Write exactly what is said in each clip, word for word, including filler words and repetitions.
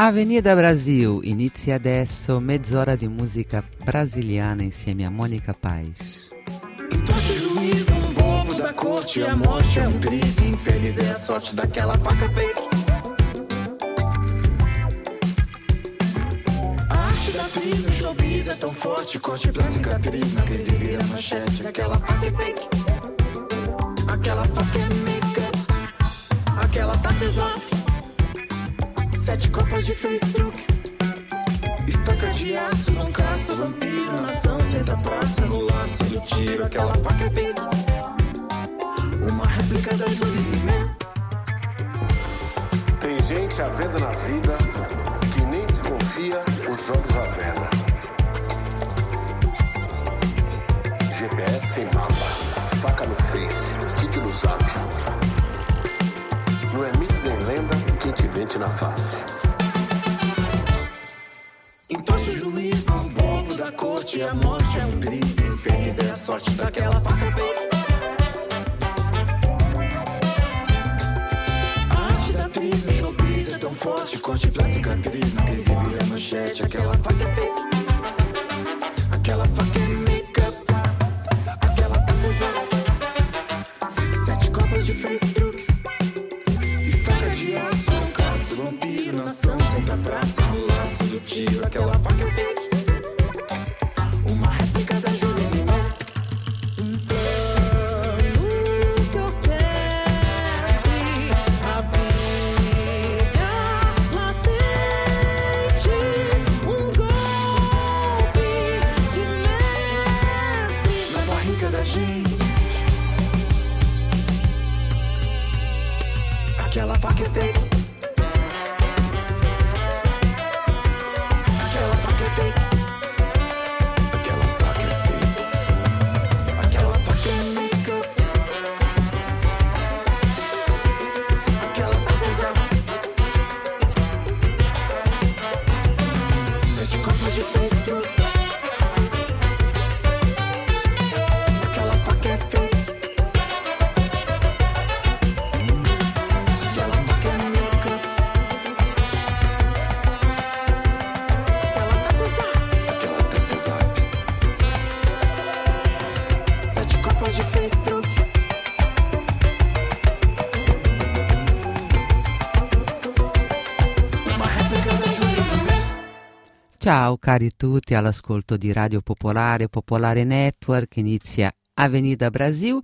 Avenida Brasil, inizia adesso mezz'ora di musica brasiliana insieme a Mônica Paes. Trouxe o juiz num bobo da corte, a morte é um triste, infeliz é a sorte daquela faca fake. A arte da atriz no showbiz é tão forte, corte pra cicatriz, na crise vira manchete, aquela faca é fake. Aquela faca é make-up, aquela tá fez-up. Sete copas de Facebook, estaca de aço, não caça vampiro, nação senta praça, no laço do tiro, aquela faca é fake, uma réplica da Julie Zimmer. Tem gente à venda na vida que nem desconfia os olhos à venda. G P S sem mapa, faca no Face, kit no Zap. Não é mito nem lenda. Mente na face. Entorce o juiz num bobo da corte, a morte é um triz, infeliz é a sorte daquela faca fake. A arte da atriz no showbiz é tão forte, corte pra cicatriz, na crise vira manchete, aquela faca é fake. Aquela faca é make-up, aquela tá fezada. Sete copas de face truque, estaca de aço, vampiro, nação, senta praça, no laço do tiro, aquela faca é fake, uma réplica da Jurizinha. Um plano que orquestre a briga latente, um golpe de mestre na barriga da gente, aquela faca é fake. Ciao cari tutti all'ascolto di Radio Popolare, Popolare Network, inizia Avenida Brasil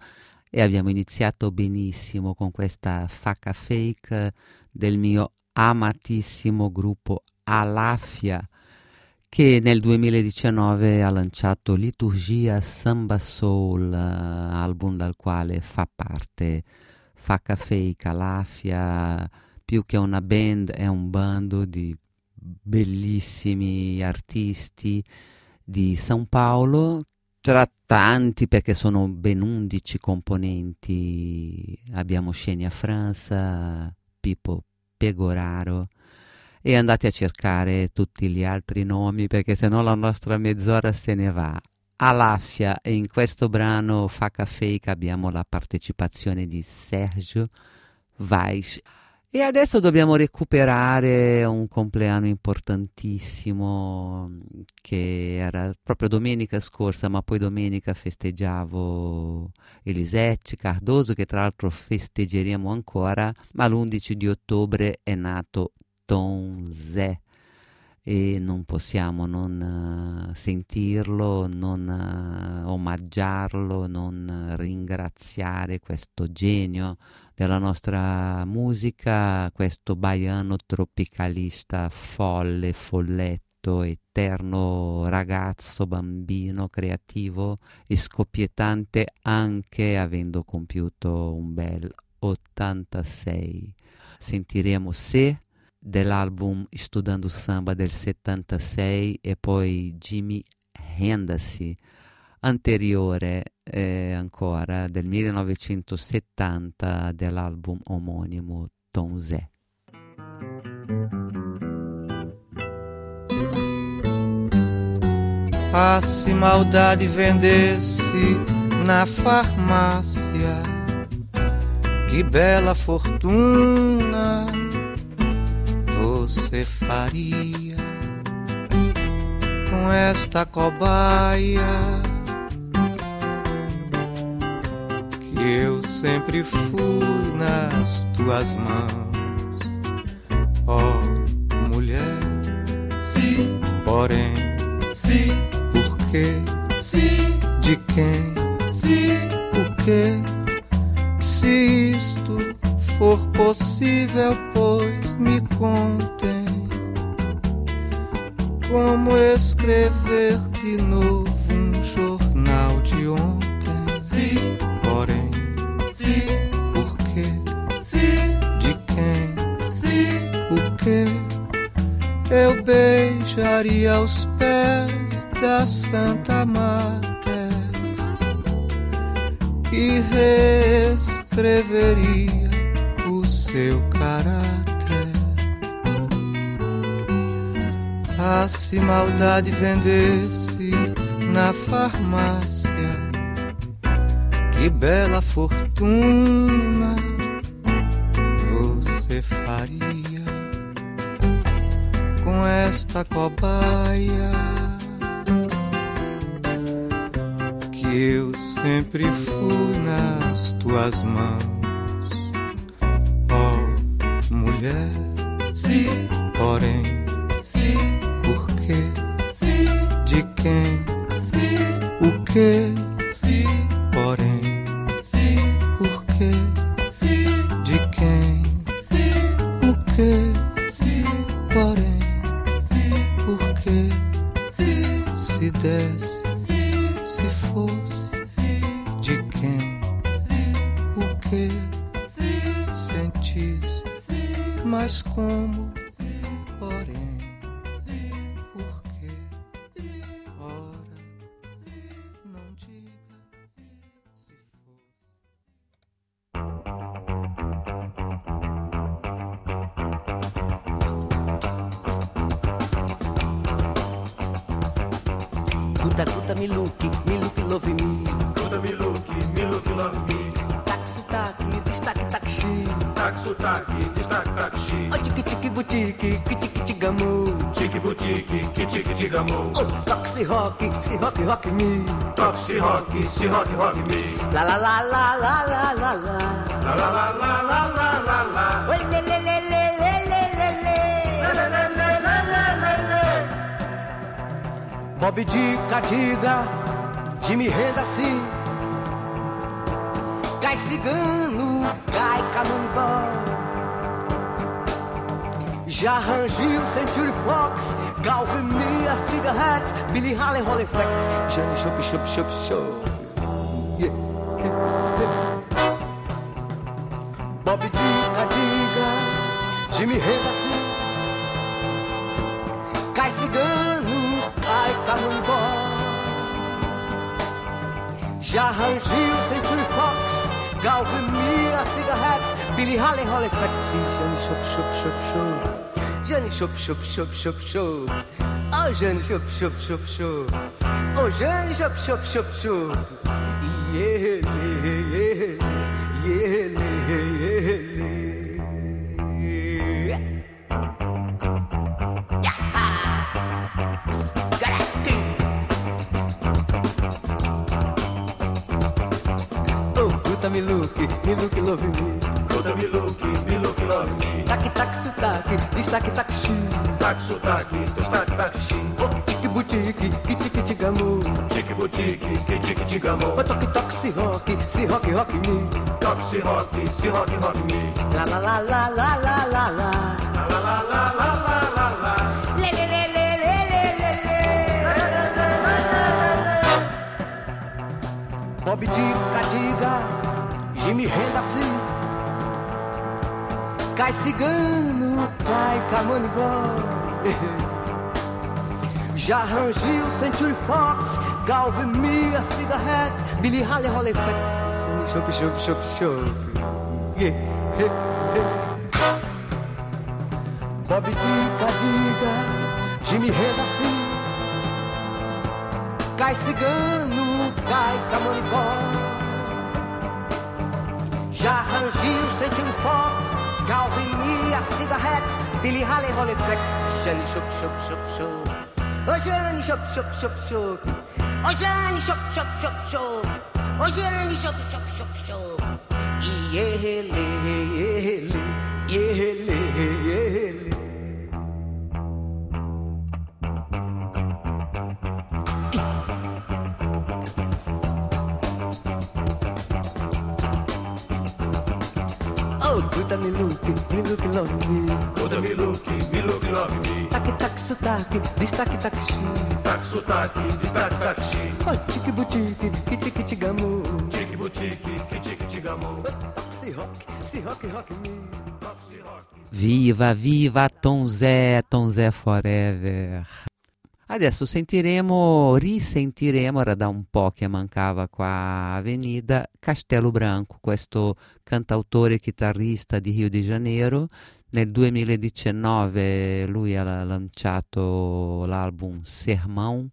e abbiamo iniziato benissimo con questa Facca Fake del mio amatissimo gruppo Alafia, che nel duemiladiciannove ha lanciato Liturgia Samba Soul, album dal quale fa parte Facca Fake. Alafia, più che una band, è un bando di bellissimi artisti di São Paolo, tra tanti, perché sono ben undici componenti. Abbiamo Xenia Franza, Pippo Pegoraro, e andate a cercare tutti gli altri nomi perché sennò la nostra mezz'ora se ne va. Alafia, e in questo brano Facca Fake abbiamo la partecipazione di Sergio Vais. E adesso dobbiamo recuperare un compleanno importantissimo che era proprio domenica scorsa, ma poi domenica festeggiavo Elizeth Cardoso, che tra l'altro festeggeremo ancora, ma l'undici di ottobre è nato Tom Zé e non possiamo non sentirlo, non omaggiarlo, non ringraziare questo genio della nostra musica, questo baiano tropicalista folle, folletto, eterno ragazzo, bambino, creativo e scoppiettante, anche avendo compiuto un bel ottantasei. Sentiremo Se dell'album Studando Samba del settantasei e poi Jimmy Henderson, anteriore eh, ancora, del millenovecentosettanta, dell'album omonimo Tom Zé. Ah, se maldade vendesse na farmácia, que bela fortuna você faria com esta cobaia que eu sempre fui nas tuas mãos, ó mulher? Sim, porém, sim, por quê? Sim, de quem? Sim, o quê? Se isto for possível, pois me contem como escrever de novo um jornal de ontem. Sim, porém, sim, por quê? Sim, de quem? Sim, o quê? Eu beijaria aos pés da Santa Mater e reescreveria o seu caráter. Ah, se maldade vendesse na farmácia, que bela fortuna você faria com esta cobaia que eu sempre fui nas tuas mãos, ó mulher? Sim, porém, sim, por quê? Sim, de quem? Sim, o quê? Sim, porém, sim, por quê? Sim, de quem? Sim, o quê? Sim, porém, sim, por quê? Sim, se desse, mas como, porém, por quê? Ora, não diga se for. Guta, guta, me look, me look, love me. Guta, me look, me look, love me. Taque, sotaque, destaque, taque, xi. Taque, sotaque, destaque, taque, xi. Tique, que tique, tique, amor. Tique, boutique, que tique, tique, amor. Toxi rock, se rock, rock me. Toxi rock, se rock, rock me. La la la la la la la la. La la la la la la la la. Oi, le le le le le le le le. Le le le le le le le le. Bob Dica, diga, Jimmy Henderson. Cai cigano, cai canonibal. Já Rangil, Century Fox, Calvin, Mia, Cigarettes, Billy Halley, Holiflex, Jane, Shop, Shop, Shop, Shop, yeah. Bob Dica, diga, Jimmy Henderson, cai cigano, cai canombó. Já Rangil, Century Fox, Calvin, Mia, Cigarettes, Billy Halley, Holiflex, Jane, Shop, Shop, Shop, Shop. Jane, chop, chop, chop, chop, chop. Oh, Jane, chop, chop, chop, chop. Oh, Jane, chop, chop, chop, chop. Yeah, yeah, yeah, yeah, yeah, yeah. Yaha! Galactic! Oh, Guta, me look, me look, love me. Guta, me look, me look, love me. Destaque, taxi. Taque, sotaque, destaque, taxi. Oh, tique, boutique, que tique, tique, amor. Tique, boutique, que tique, tique, amor. Oh, toque, toque, se rock, se rock, rock me. Toque, se rock, se rock, rock me. La, la, la, la, la, la, la, la. La, la, la, la, la, la, la, la. Le, le, le, le, le, le, le, le. Bob Dica, diga, Jimmy Henderson. Cai cigano, cai camonibó. Já Rangil, Century Fox, Galvin, Mia, Cigarette, Billy Halley, Holiflex. Shop, shop, shop, shop. Yeah, yeah, yeah. Bob Dica, diga, Jimmy Henderson. Cai cigano, cai camonibó. Já Rangil, Century Fox, Galvinia, cigarettes, Billy Halley, Rolleiflex, Jenny Shop, Shop, Shop, Shop. Oh, Jenny Shop, Shop, Shop, Shop. Oh, Jenny Shop, Shop, Shop, Shop. Oh, Jenny Shop, Shop, Shop, Shop. Yele, yele, yele, yele. Gruda me look, me look love me. Gruda me look, me look love me. Tac tac sotaque, destaque tac chi. Tac sotaque, destaque tac chi. Oh tiki boutique, que tiki tigamu. Tiki boutique, que tiki tigamu. Se rock, se rock rock me. Viva, viva Tom Zé, Tom Zé forever. Adesso sentiremo, risentiremo, era da un po' che mancava qua Avenida, Castello Branco, questo cantautore e chitarrista di Rio de Janeiro. Nel duemiladiciannove lui ha lanciato l'album Sermão,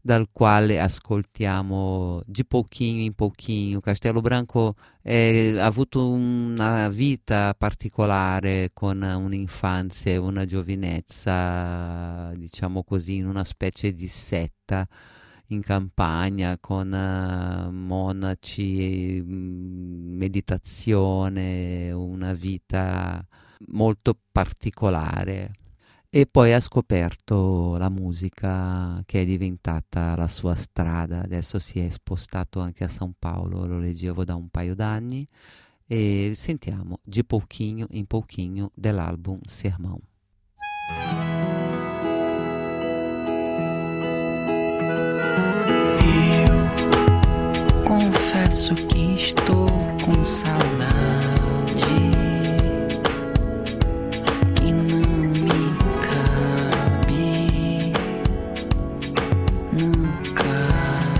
dal quale ascoltiamo di pochino in pochino. Castello Branco eh, ha avuto una vita particolare, con un'infanzia e una giovinezza, diciamo così, in una specie di setta in campagna, con uh, monaci, meditazione, una vita molto particolare. E poi ha scoperto la musica, che è diventata la sua strada. Adesso si è spostato anche a São Paulo, lo leggevo da un paio d'anni. E sentiamo di pouquinho in pouquinho dell'album Sermão. Eu confesso que estou com saudade. Thank you.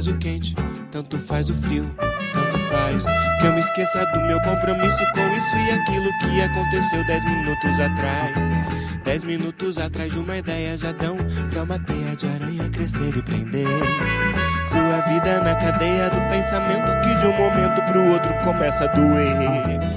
faz o quente, tanto faz o frio, tanto faz que eu me esqueça do meu compromisso com isso e aquilo que aconteceu dez minutos atrás. Dez minutos atrás de uma ideia já dão pra uma teia de aranha crescer e prender sua vida na cadeia do pensamento que de um momento pro outro começa a doer.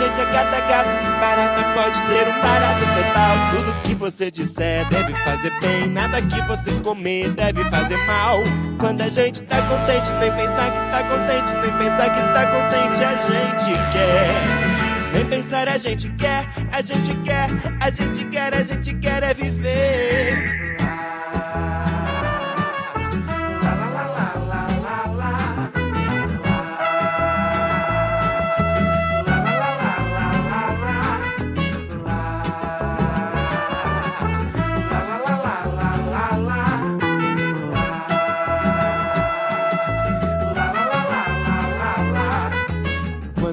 Gente é gata, gata, barata pode ser um barato total. Tudo que você disser deve fazer bem, nada que você comer deve fazer mal. Quando a gente tá contente, nem pensar que tá contente, nem pensar que tá contente, a gente quer. Nem pensar a gente quer, a gente quer, a gente quer, a gente quer é viver.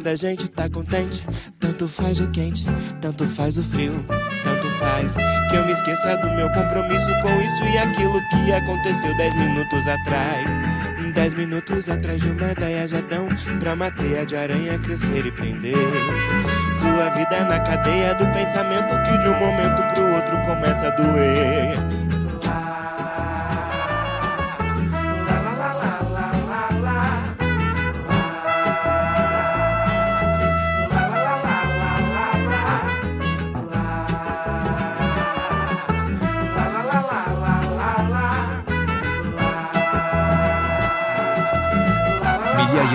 Quando a gente tá contente, tanto faz o quente, tanto faz o frio, tanto faz que eu me esqueça do meu compromisso com isso e aquilo que aconteceu dez minutos atrás. Dez minutos atrás de uma ideia já dão pra uma teia de aranha crescer e prender sua vida na cadeia do pensamento que de um momento pro outro começa a doer.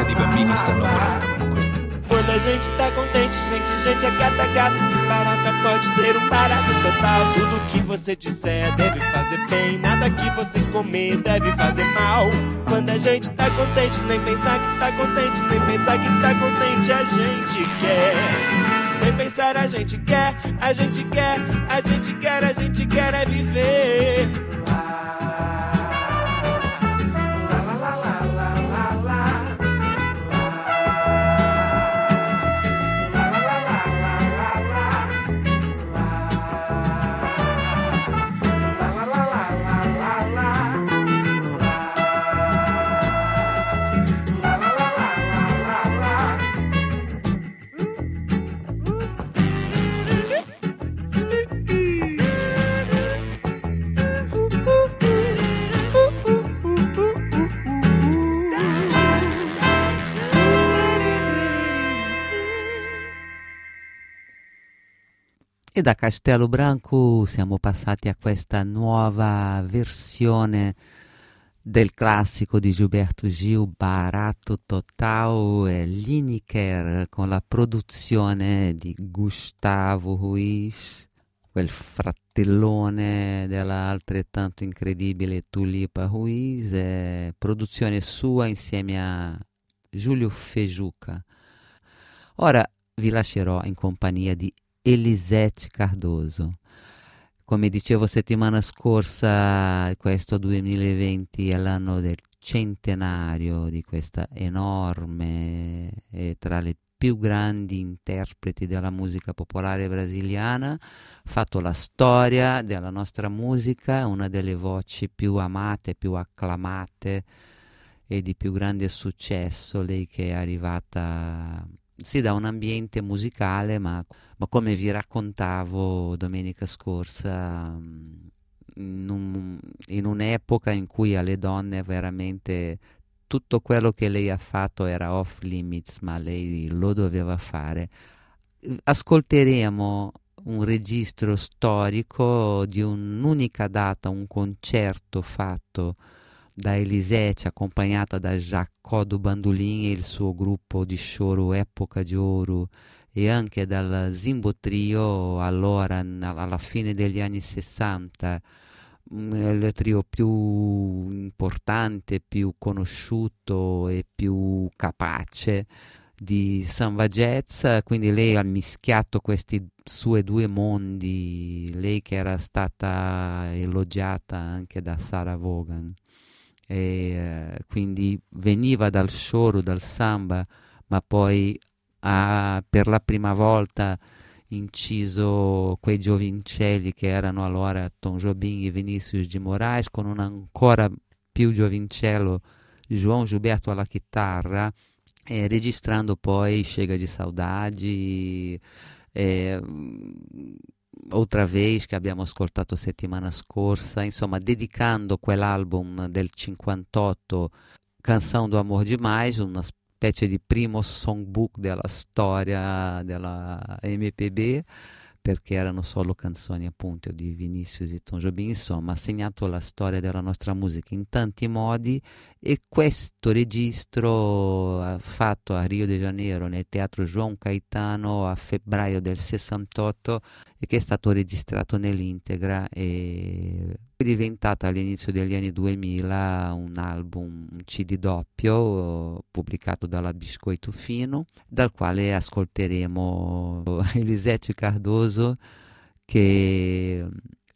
Di bambini stanno morendo. Quando a gente tá contente, gente, gente é gata, gata, barata pode ser um barato total. Tudo que você disser deve fazer bem, nada que você comer deve fazer mal. Quando a gente tá contente, nem pensar que tá contente, nem pensar que tá contente, a gente quer. Nem pensar a gente quer, a gente quer, a gente quer, a gente quer é viver. E da Castello Branco siamo passati a questa nuova versione del classico di Gilberto Gil, Barato Total, e Liniker, con la produzione di Gustavo Ruiz, quel fratellone della altrettanto incredibile Tulipa Ruiz, e produzione sua insieme a Giulio Fejuca. Ora vi lascerò in compagnia di Elizeth Cardoso. Come dicevo settimana scorsa, questo duemilaventi è l'anno del centenario di questa enorme e tra le più grandi interpreti della musica popolare brasiliana, fatto la storia della nostra musica, una delle voci più amate, più acclamate e di più grande successo, lei che è arrivata sì da un ambiente musicale, ma, ma come vi raccontavo domenica scorsa, in, un, in un'epoca in cui alle donne veramente tutto quello che lei ha fatto era off limits, ma lei lo doveva fare. Ascolteremo un registro storico di un'unica data, un concerto fatto da Elizeth, accompagnata da Jacó do Bandolim e il suo gruppo di choro Epoca d'oro, e anche dal Zimbo Trio, allora alla fine degli anni sessanta, il trio più importante, più conosciuto e più capace di samba jazz, quindi lei ha mischiato questi suoi due mondi, lei che era stata elogiata anche da Sarah Vaughan, e, eh, quindi veniva dal choro, dal samba, ma poi ha per la prima volta inciso quei giovincelli che erano allora Tom Jobim e Vinicius de Moraes, con un ancora più giovincello João Gilberto alla chitarra, e registrando poi Chega de Saudade, eh, Outra Vez, che abbiamo ascoltato settimana scorsa, insomma dedicando quell'album del cinquantotto, Canção do Amor Demais, una specie di primo songbook della storia della M P B, perché erano solo canzoni appunto di Vinicius e Tom Jobim. Insomma, ha segnato la storia della nostra musica in tanti modi, e questo registro fatto a Rio de Janeiro nel Teatro João Caetano a febbraio del sessantotto, e che è stato registrato nell'integra, e è diventata all'inizio degli anni duemila un album, un C D doppio pubblicato dalla Biscoito Fino, dal quale ascolteremo Elizeth Cardoso, che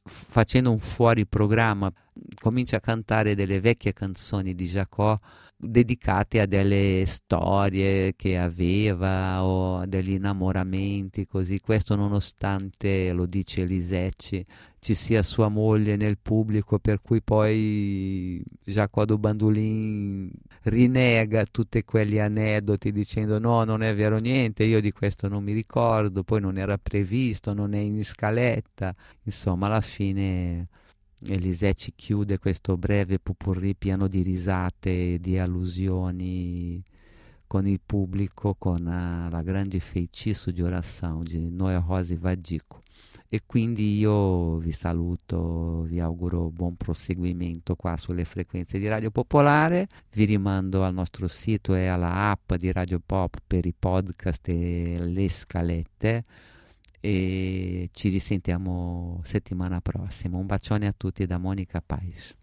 facendo un fuori programma comincia a cantare delle vecchie canzoni di Jacó dedicate a delle storie che aveva o a degli innamoramenti, così. Questo nonostante, lo dice Elizeth, ci sia sua moglie nel pubblico, per cui poi Jacó do Bandolim rinega tutti quegli aneddoti dicendo no, non è vero niente, io di questo non mi ricordo, poi non era previsto, non è in scaletta. Insomma, alla fine Elizeth ci chiude questo breve popurrí pieno di risate, di allusioni con il pubblico, con uh, la grande feitiço di oração di Noé Rosi Vadico. E quindi io vi saluto, vi auguro buon proseguimento qua sulle frequenze di Radio Popolare, vi rimando al nostro sito e alla app di Radio Pop per i podcast e le scalette, e ci risentiamo settimana prossima. Un bacione a tutti da Mônica Paes.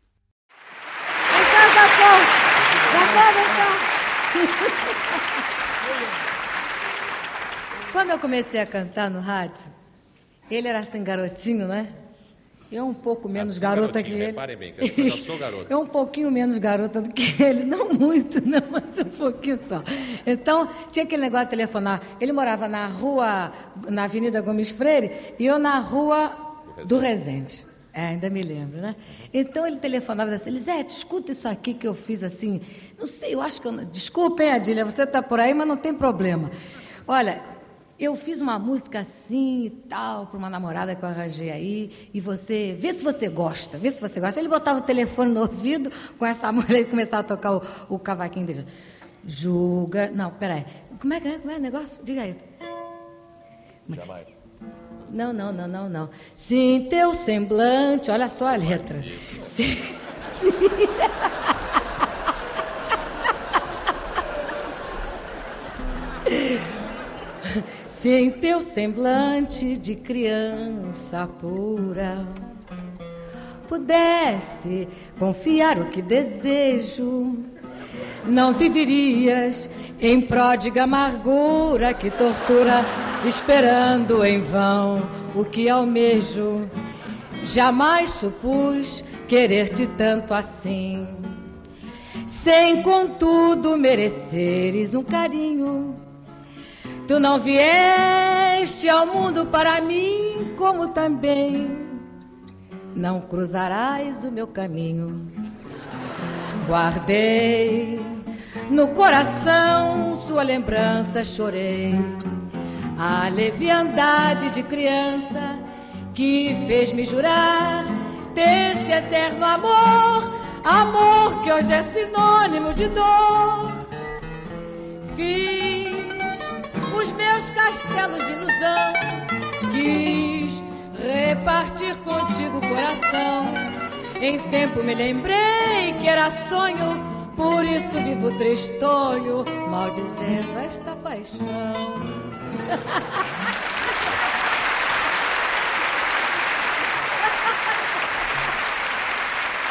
Quando eu comecei a cantar no rádio, ele era assim garotinho, né? Eu um pouco menos assim, garota que ele. Reparem bem, que eu sou garota. Eu um pouquinho menos garota do que ele, não muito, não, mas um pouquinho só. Então, tinha aquele negócio de telefonar. Ele morava na rua, na Avenida Gomes Freire, e eu na Rua do Resende. É, ainda me lembro, né? Então, ele telefonava assim, Elizeth, escuta isso aqui que eu fiz assim. Não sei, eu acho que eu... Desculpa, hein, Adília, você está por aí, mas não tem problema. Olha, eu fiz uma música assim e tal, para uma namorada que eu arranjei aí, e você, vê se você gosta, vê se você gosta. Ele botava o telefone no ouvido, com essa mulher, ele começava a tocar o, o cavaquinho dele. Julga... Não, peraí. Como é que é, como é o negócio? Diga aí. Jamais. Não, não, não, não, não. Sim, teu semblante, olha só a letra. Sim. Sim. Sem teu semblante de criança pura, pudesse confiar o que desejo, não viverias em pródiga amargura que tortura, esperando em vão o que almejo. Jamais supus querer-te tanto assim, sem contudo mereceres um carinho. Tu não vieste ao mundo para mim, como também não cruzarás o meu caminho. Guardei no coração sua lembrança, chorei a leviandade de criança que fez-me jurar ter-te eterno amor, amor que hoje é sinônimo de dor. Fiz os meus castelos de ilusão, quis repartir contigo o coração. Em tempo me lembrei que era sonho, por isso vivo tristonho, maldizendo esta paixão.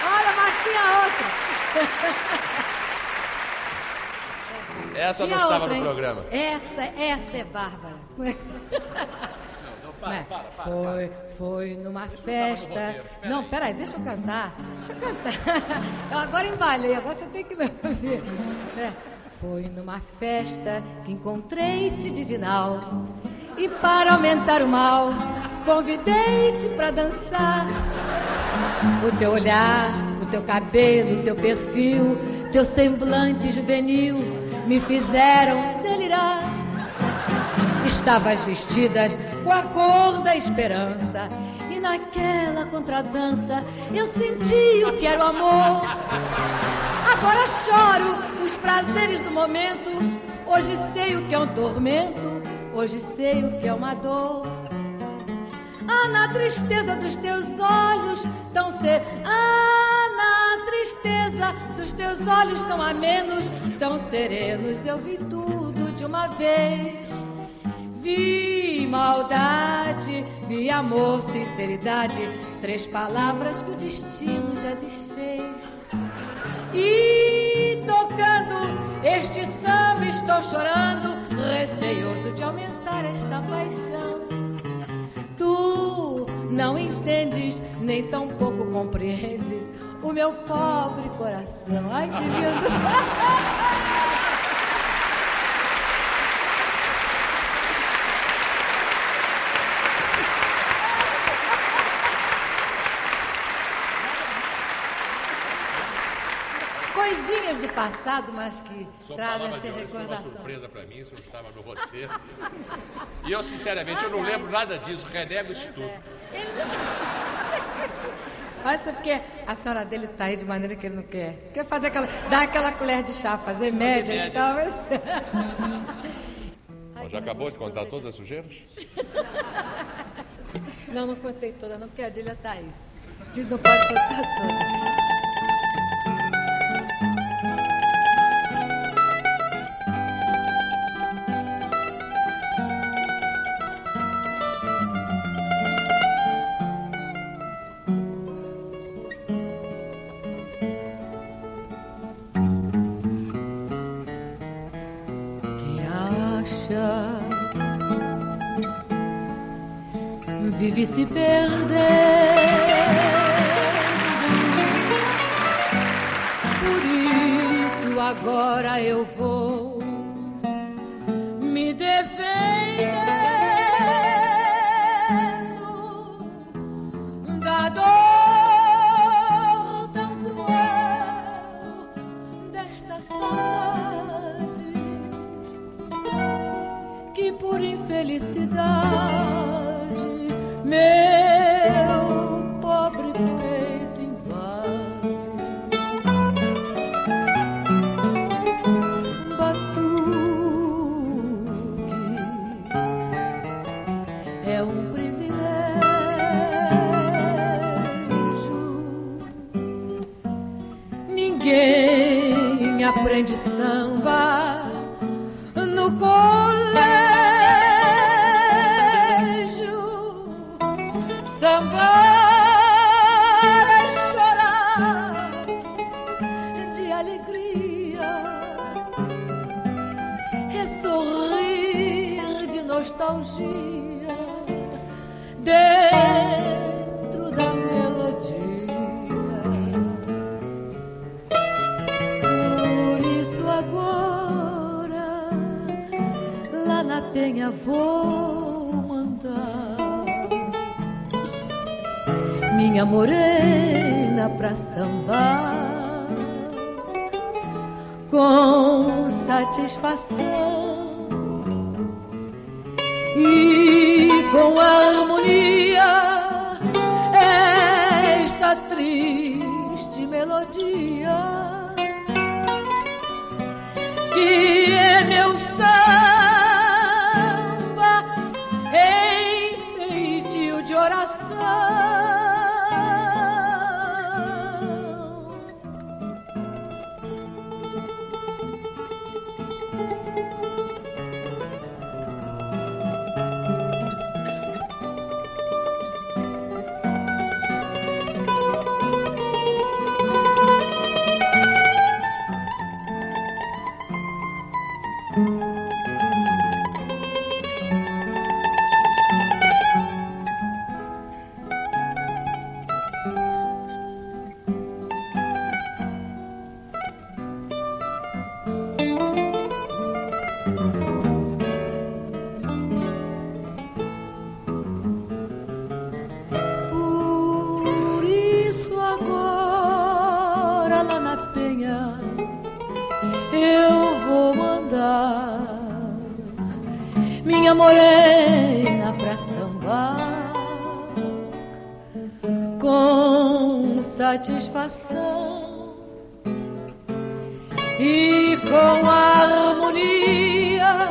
Olha, mas tinha outra. Essa não estava no programa. Essa, essa é bárbara. Não, não, para, para, para. Foi, foi numa festa. Não, peraí, deixa eu cantar. Deixa eu cantar. Eu agora embalei, agora você tem que me ouvir. É. Foi numa festa que encontrei-te divinal. E para aumentar o mal, convidei-te para dançar. O teu olhar, o teu cabelo, o teu perfil, teu semblante juvenil me fizeram delirar. Estavas vestidas com a cor da esperança, e naquela contradança eu senti o que era o amor. Agora choro os prazeres do momento, hoje sei o que é um tormento, hoje sei o que é uma dor. Ah, na tristeza dos teus olhos tão ser, ah, na tristeza dos teus olhos tão amenos, tão serenos, eu vi tudo de uma vez. Vi maldade, vi amor, sinceridade, três palavras que o destino já desfez. E tocando este samba estou chorando, receioso de aumentar esta paixão. Tu não entendes, nem tão pouco compreendes o meu pobre coração. Ai, que lindo! Coisinhas do passado, mas que só trazem essa recordação. Isso foi uma surpresa para mim, isso estava no roteiro. E eu, sinceramente, eu não lembro nada disso, renego isso tudo. Olha, sabe porque a senhora dele está aí de maneira que ele não quer. Quer fazer aquela, dar aquela colher de chá, fazer média e tal. Já acabou de contar todas as sujeiras? Não, não contei toda, não, porque a dele está aí. A gente não pode contar toda. Vive se perdendo. Por isso agora eu vou me defendendo da dor tão cruel desta saudade que por infelicidade meu pobre peito invade. Batuque é um privilégio. Ninguém aprende samba no colégio. Nostalgia dentro da melodia. Por isso agora lá na penha vou mandar minha morena pra sambar com satisfação e com harmonia esta triste melodia que é meu samba em feitio de oração. até lá na penha eu vou mandar minha morena pra sambar com satisfação e com harmonia.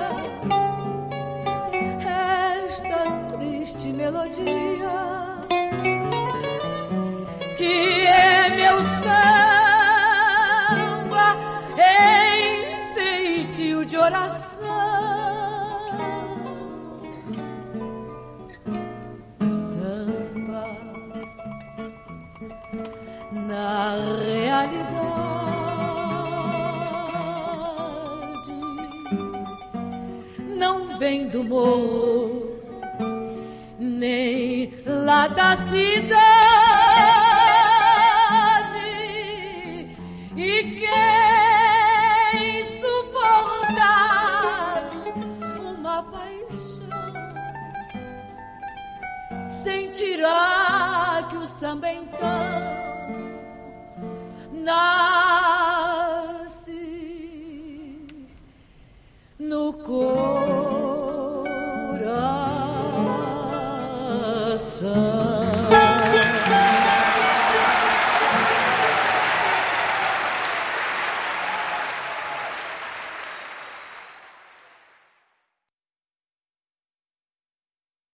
Esta triste melodia que é meu samba, enfeite de oração. O samba, na realidade, não vem do morro, nem lá da cidade.